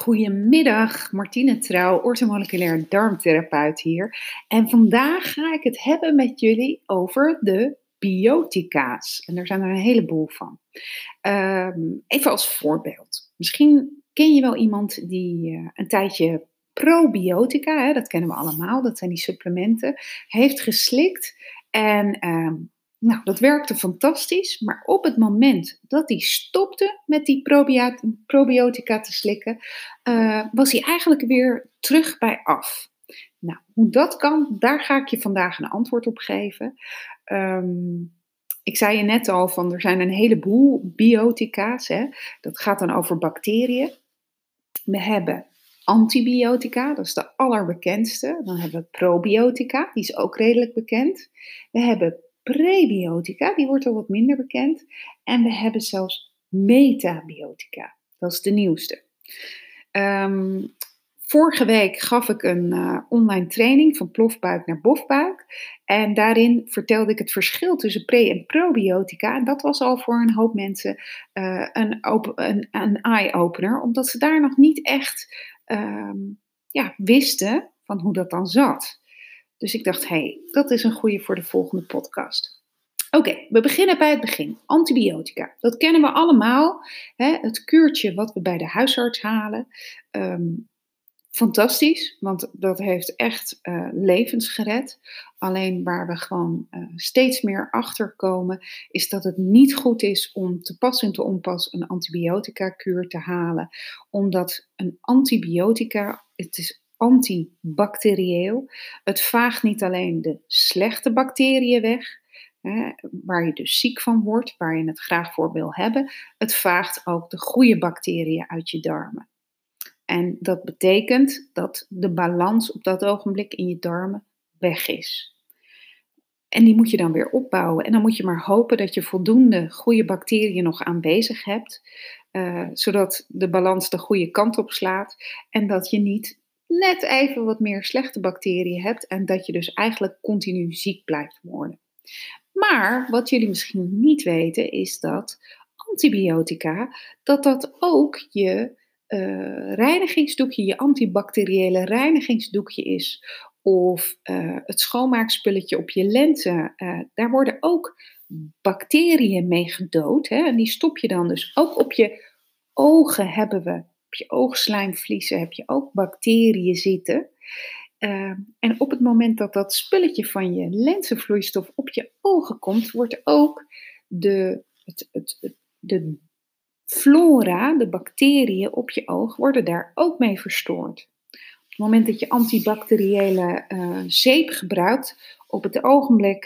Goedemiddag, Martine Trouw, orthomoleculair darmtherapeut hier. En vandaag ga ik het hebben met jullie over de biotica's. En daar zijn er een heleboel van. Even als voorbeeld. Misschien ken je wel iemand die een tijdje probiotica, dat kennen we allemaal, dat zijn die supplementen, heeft geslikt. En dat werkte fantastisch, maar op het moment dat hij stopte met die probiotica te slikken, was hij eigenlijk weer terug bij af. Nou, hoe dat kan, daar ga ik je vandaag een antwoord op geven. Ik zei je net al, van er zijn een heleboel biotica's. Dat gaat dan over bacteriën. We hebben antibiotica, dat is de allerbekendste. Dan hebben we probiotica, die is ook redelijk bekend. We hebben prebiotica, die wordt al wat minder bekend. En we hebben zelfs metabiotica, dat is de nieuwste. Vorige week gaf ik een online training van plofbuik naar bofbuik. En daarin vertelde ik het verschil tussen pre- en probiotica. En dat was al voor een hoop mensen een eye-opener, omdat ze daar nog niet echt wisten van hoe dat dan zat. Dus ik dacht, dat is een goede voor de volgende podcast. Oké, we beginnen bij het begin. Antibiotica, dat kennen we allemaal. Het kuurtje wat we bij de huisarts halen. Fantastisch, want dat heeft echt levens gered. Alleen waar we gewoon steeds meer achter komen, is dat het niet goed is om te pas en te onpas een antibiotica-kuur te halen. Omdat een antibiotica, het is antibacterieel. Het vaagt niet alleen de slechte bacteriën weg, waar je dus ziek van wordt, waar je het graag voor wil hebben. Het vaagt ook de goede bacteriën uit je darmen. En dat betekent dat de balans op dat ogenblik in je darmen weg is. En die moet je dan weer opbouwen. En dan moet je maar hopen dat je voldoende goede bacteriën nog aanwezig hebt, zodat de balans de goede kant op slaat en dat je niet net even wat meer slechte bacteriën hebt en dat je dus eigenlijk continu ziek blijft worden. Maar wat jullie misschien niet weten is dat antibiotica, dat ook je reinigingsdoekje, je antibacteriële reinigingsdoekje is. Of het schoonmaakspulletje op je lente, daar worden ook bacteriën mee gedood. En die stop je dan dus ook op je ogen hebben we. Op je oogslijmvliezen heb je ook bacteriën zitten. En op het moment dat dat spulletje van je lenzenvloeistof op je ogen komt, wordt ook de flora, de bacteriën op je oog, worden daar ook mee verstoord. Op het moment dat je antibacteriële zeep gebruikt, op het ogenblik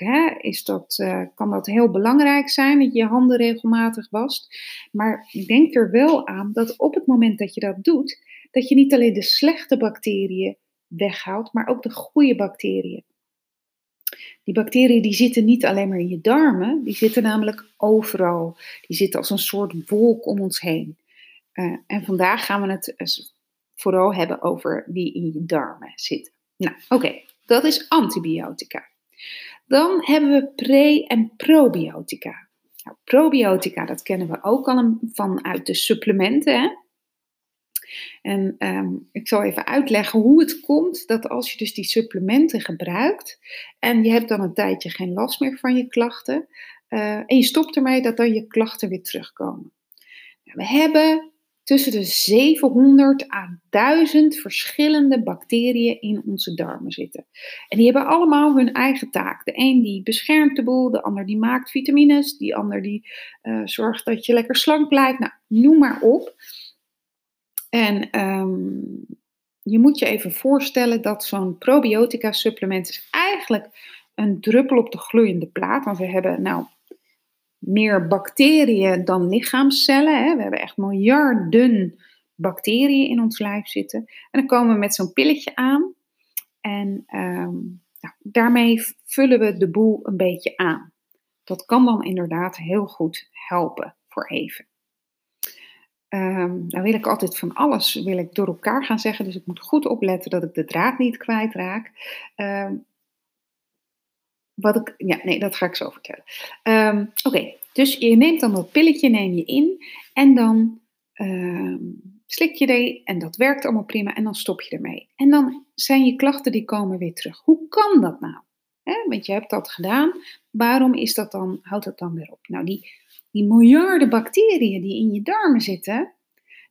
kan dat heel belangrijk zijn, dat je je handen regelmatig wast. Maar denk er wel aan dat op het moment dat je dat doet, dat je niet alleen de slechte bacteriën weghaalt, maar ook de goede bacteriën. Die bacteriën die zitten niet alleen maar in je darmen, die zitten namelijk overal. Die zitten als een soort wolk om ons heen. En vandaag gaan we het vooral hebben over die in je darmen zitten. Nou, oké. Dat is antibiotica. Dan hebben we pre- en probiotica. Nou, probiotica, dat kennen we ook al vanuit de supplementen. En ik zal even uitleggen hoe het komt dat als je dus die supplementen gebruikt en je hebt dan een tijdje geen last meer van je klachten en je stopt ermee, dat dan je klachten weer terugkomen. Nou, we hebben tussen de 700 à 1000 verschillende bacteriën in onze darmen zitten. En die hebben allemaal hun eigen taak. De een die beschermt de boel, de ander die maakt vitamines, die ander die zorgt dat je lekker slank blijft. Nou, noem maar op. En je moet je even voorstellen dat zo'n probiotica supplement is eigenlijk een druppel op de gloeiende plaat. Want we hebben meer bacteriën dan lichaamscellen. We hebben echt miljarden bacteriën in ons lijf zitten. En dan komen we met zo'n pilletje aan. En daarmee vullen we de boel een beetje aan. Dat kan dan inderdaad heel goed helpen voor even. Nou wil ik altijd van alles door elkaar gaan zeggen. Dus ik moet goed opletten dat ik de draad niet kwijtraak. Dat ga ik zo vertellen. Dus je neemt dan dat pilletje in en dan Slik je die en dat werkt allemaal prima en dan stop je ermee. En dan zijn je klachten die komen weer terug. Hoe kan dat nou? Want je hebt dat gedaan. Waarom is dat dan, houdt dat dan weer op? Nou, die miljarden bacteriën die in je darmen zitten,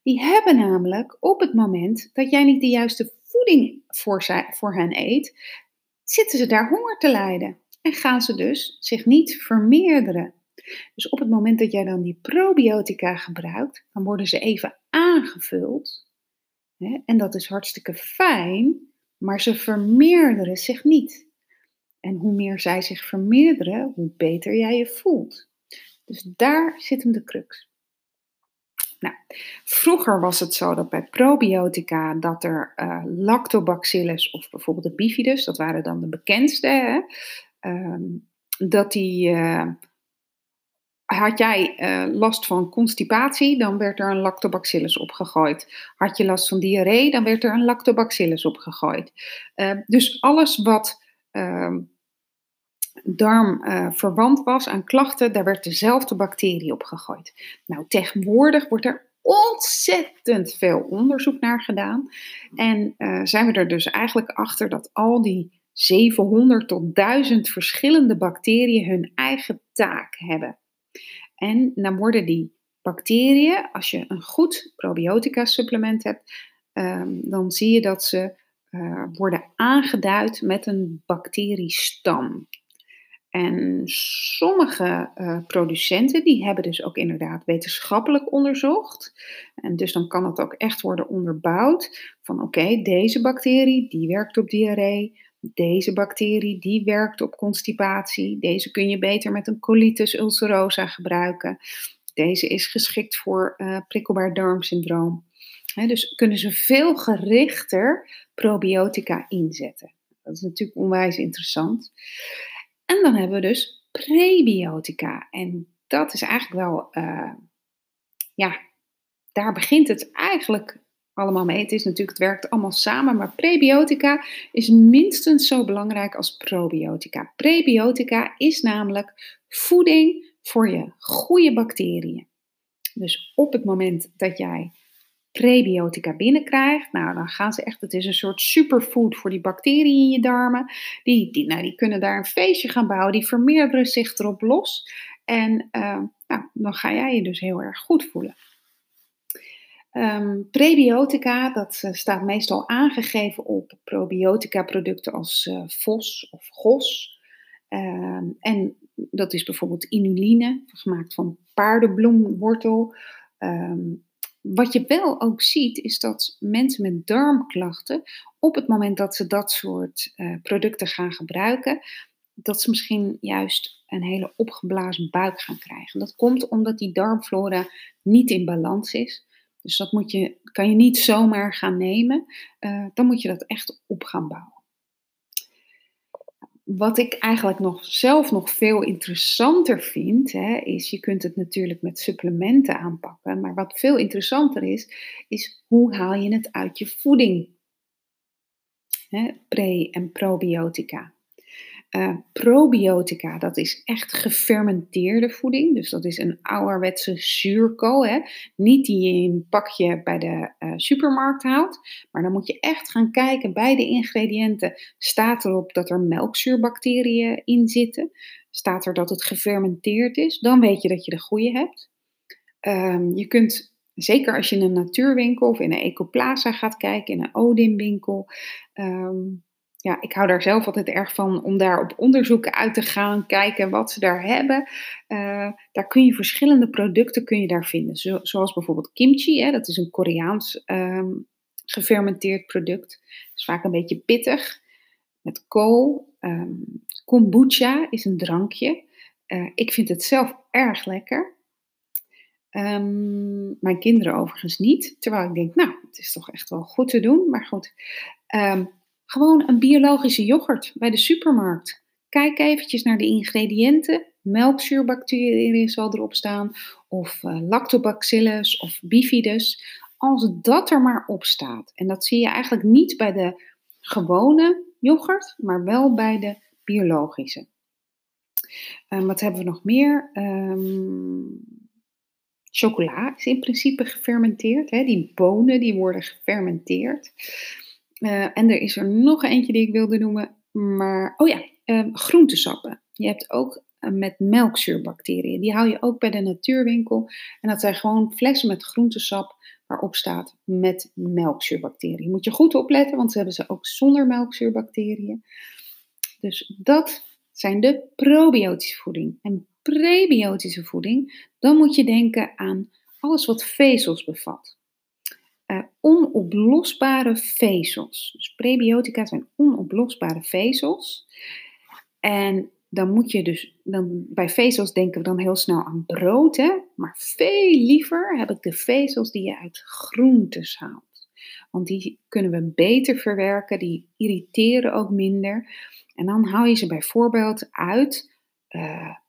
die hebben namelijk op het moment dat jij niet de juiste voeding voor hen eet, zitten ze daar honger te lijden. En gaan ze dus zich niet vermeerderen. Dus op het moment dat jij dan die probiotica gebruikt, dan worden ze even aangevuld. En dat is hartstikke fijn, maar ze vermeerderen zich niet. En hoe meer zij zich vermeerderen, hoe beter jij je voelt. Dus daar zit hem de crux. Nou, vroeger was het zo dat bij probiotica dat er lactobacillus of bijvoorbeeld de bifidus, dat waren dan de bekendste, hè, dat die... Had jij last van constipatie, dan werd er een lactobacillus opgegooid. Had je last van diarree, dan werd er een lactobacillus opgegooid. Dus alles wat darmverwant was aan klachten, daar werd dezelfde bacterie opgegooid. Nou, tegenwoordig wordt er ontzettend veel onderzoek naar gedaan. En zijn we er dus eigenlijk achter dat al die 700 tot 1000 verschillende bacteriën hun eigen taak hebben. En dan worden die bacteriën, als je een goed probiotica supplement hebt, dan zie je dat ze worden aangeduid met een bacteriestam. En sommige producenten, die hebben dus ook inderdaad wetenschappelijk onderzocht. En dus dan kan het ook echt worden onderbouwd van oké, deze bacterie, die werkt op diarree. Deze bacterie, die werkt op constipatie. Deze kun je beter met een colitis ulcerosa gebruiken. Deze is geschikt voor prikkelbaar darmsyndroom. Dus kunnen ze veel gerichter probiotica inzetten. Dat is natuurlijk onwijs interessant. En dan hebben we dus prebiotica. En dat is eigenlijk wel... daar begint het eigenlijk... allemaal mee. Het is natuurlijk, het werkt allemaal samen, maar prebiotica is minstens zo belangrijk als probiotica. Prebiotica is namelijk voeding voor je goede bacteriën. Dus op het moment dat jij prebiotica binnenkrijgt, nou dan gaan ze echt, het is een soort superfood voor die bacteriën in je darmen. Die kunnen daar een feestje gaan bouwen, die vermeerderen zich erop los en dan ga jij je dus heel erg goed voelen. Prebiotica, dat staat meestal aangegeven op probiotica producten als fos of gos. En dat is bijvoorbeeld inuline, gemaakt van paardenbloemwortel. Wat je wel ook ziet, is dat mensen met darmklachten, op het moment dat ze dat soort producten gaan gebruiken, dat ze misschien juist een hele opgeblazen buik gaan krijgen. Dat komt omdat die darmflora niet in balans is. Dus dat kan je niet zomaar gaan nemen. Dan moet je dat echt op gaan bouwen. Wat ik eigenlijk zelf nog veel interessanter vind, is je kunt het natuurlijk met supplementen aanpakken. Maar wat veel interessanter is hoe haal je het uit je voeding? Pre- en probiotica. Probiotica, dat is echt gefermenteerde voeding. Dus dat is een ouderwetse zuurkool. Niet die je in een pakje bij de supermarkt houdt. Maar dan moet je echt gaan kijken bij de ingrediënten. Staat erop dat er melkzuurbacteriën in zitten? Staat er dat het gefermenteerd is? Dan weet je dat je de goede hebt. Je kunt... Zeker als je in een natuurwinkel of in een ecoplaza gaat kijken, in een Odinwinkel. Ik hou daar zelf altijd erg van om daar op onderzoek uit te gaan, kijken wat ze daar hebben. Daar kun je verschillende producten vinden. Zoals bijvoorbeeld kimchi, dat is een Koreaans gefermenteerd product. Dat is vaak een beetje pittig, met kool. Kombucha is een drankje. Ik vind het zelf erg lekker. Mijn kinderen overigens niet. Terwijl ik denk, het is toch echt wel goed te doen. Maar goed, gewoon een biologische yoghurt bij de supermarkt. Kijk eventjes naar de ingrediënten. Melkzuurbacteriën zal erop staan. Of lactobacillus of bifidus. Als dat er maar op staat. En dat zie je eigenlijk niet bij de gewone yoghurt. Maar wel bij de biologische. Wat hebben we nog meer? Chocola is in principe gefermenteerd. Hè? Die bonen die worden gefermenteerd. En er is er nog eentje die ik wilde noemen. Maar, groentesappen. Je hebt ook met melkzuurbacteriën. Die hou je ook bij de natuurwinkel. En dat zijn gewoon flessen met groentesap waarop staat met melkzuurbacteriën. Moet je goed opletten, want ze hebben ze ook zonder melkzuurbacteriën. Dus dat zijn de probiotische voeding. En prebiotische voeding, dan moet je denken aan alles wat vezels bevat. Onoplosbare vezels. Dus prebiotica zijn onoplosbare vezels. En dan moet je dus, bij vezels denken we dan heel snel aan brood, hè? Maar veel liever heb ik de vezels die je uit groentes haalt. Want die kunnen we beter verwerken, die irriteren ook minder. En dan hou je ze bijvoorbeeld uit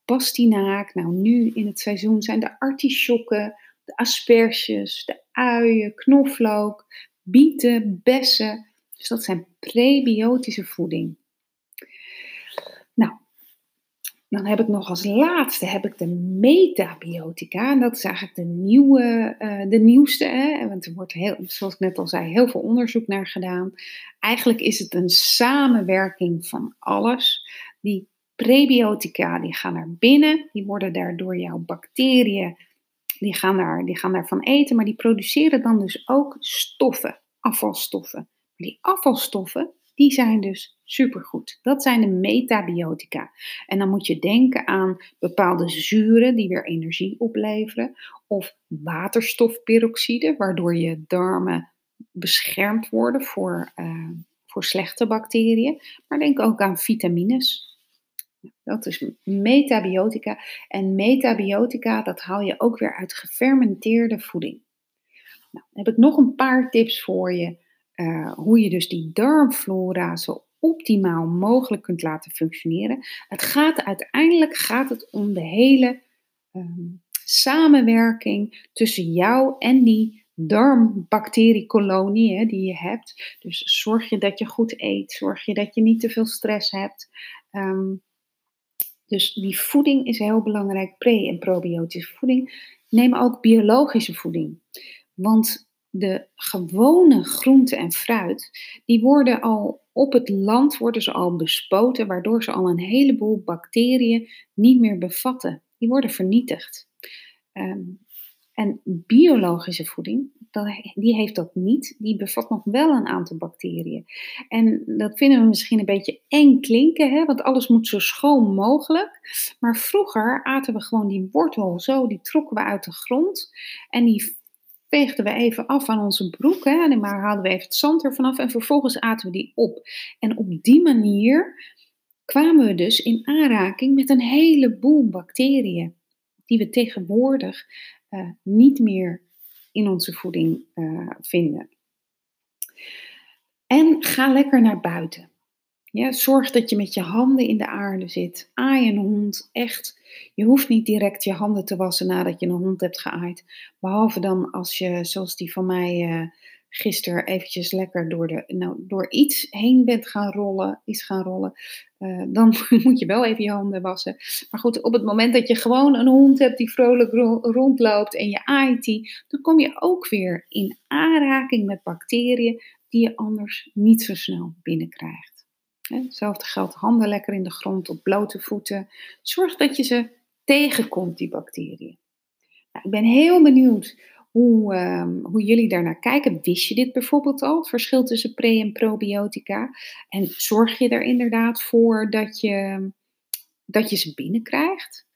pastinaak. Nou, nu in het seizoen zijn de artichokken, de asperges, de uien, knoflook, bieten, bessen. Dus dat zijn prebiotische voeding. Nou, dan heb ik nog als laatste de metabiotica. En dat is eigenlijk de nieuwste. Hè? Want er wordt, zoals ik net al zei, heel veel onderzoek naar gedaan. Eigenlijk is het een samenwerking van alles. Die prebiotica die gaan naar binnen. Die worden daardoor jouw bacteriën. Die gaan daar van eten, maar die produceren dan dus ook stoffen, afvalstoffen. Die afvalstoffen, die zijn dus supergoed. Dat zijn de metabiotica. En dan moet je denken aan bepaalde zuren die weer energie opleveren. Of waterstofperoxide, waardoor je darmen beschermd worden voor slechte bacteriën. Maar denk ook aan vitamines. Dat is metabiotica. En metabiotica, dat haal je ook weer uit gefermenteerde voeding. Nou, dan heb ik nog een paar tips voor je. Hoe je dus die darmflora zo optimaal mogelijk kunt laten functioneren. Uiteindelijk gaat het om de hele samenwerking tussen jou en die darmbacteriekolonie die je hebt. Dus zorg je dat je goed eet. Zorg je dat je niet te veel stress hebt. Dus die voeding is heel belangrijk, pre- en probiotische voeding. Neem ook biologische voeding. Want de gewone groenten en fruit, die worden al op het land bespoten, waardoor ze al een heleboel bacteriën niet meer bevatten. Die worden vernietigd. En biologische voeding, die heeft dat niet. Die bevat nog wel een aantal bacteriën. En dat vinden we misschien een beetje eng klinken, hè? Want alles moet zo schoon mogelijk. Maar vroeger aten we gewoon die wortel zo, die trokken we uit de grond. En die veegden we even af aan onze broek, hè? En maar haalden we even het zand ervan af en vervolgens aten we die op. En op die manier kwamen we dus in aanraking met een heleboel bacteriën. Die we tegenwoordig niet meer in onze voeding vinden. En ga lekker naar buiten. Ja, zorg dat je met je handen in de aarde zit. Aai een hond, echt. Je hoeft niet direct je handen te wassen nadat je een hond hebt geaaid. Behalve dan als je, zoals die van mij gisteren, eventjes lekker door iets heen bent gaan rollen. Dan moet je wel even je handen wassen. Maar goed, op het moment dat je gewoon een hond hebt die vrolijk rondloopt en je aait die, dan kom je ook weer in aanraking met bacteriën die je anders niet zo snel binnenkrijgt. Hetzelfde geldt, handen lekker in de grond op blote voeten. Zorg dat je ze tegenkomt, die bacteriën. Nou, ik ben heel benieuwd hoe jullie daarnaar kijken. Wist je dit bijvoorbeeld al? Het verschil tussen pre- en probiotica. En zorg je er inderdaad voor dat je ze binnenkrijgt?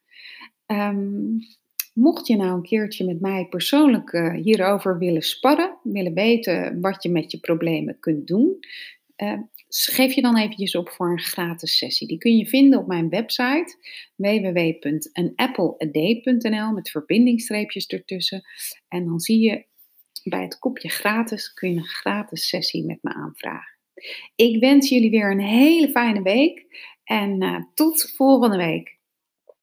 Mocht je nou een keertje met mij persoonlijk hierover willen sparren, willen weten wat je met je problemen kunt doen, geef je dan eventjes op voor een gratis sessie. Die kun je vinden op mijn website www.anappleaday.nl met verbindingstreepjes ertussen. En dan zie je bij het kopje gratis, kun je een gratis sessie met me aanvragen. Ik wens jullie weer een hele fijne week en tot volgende week.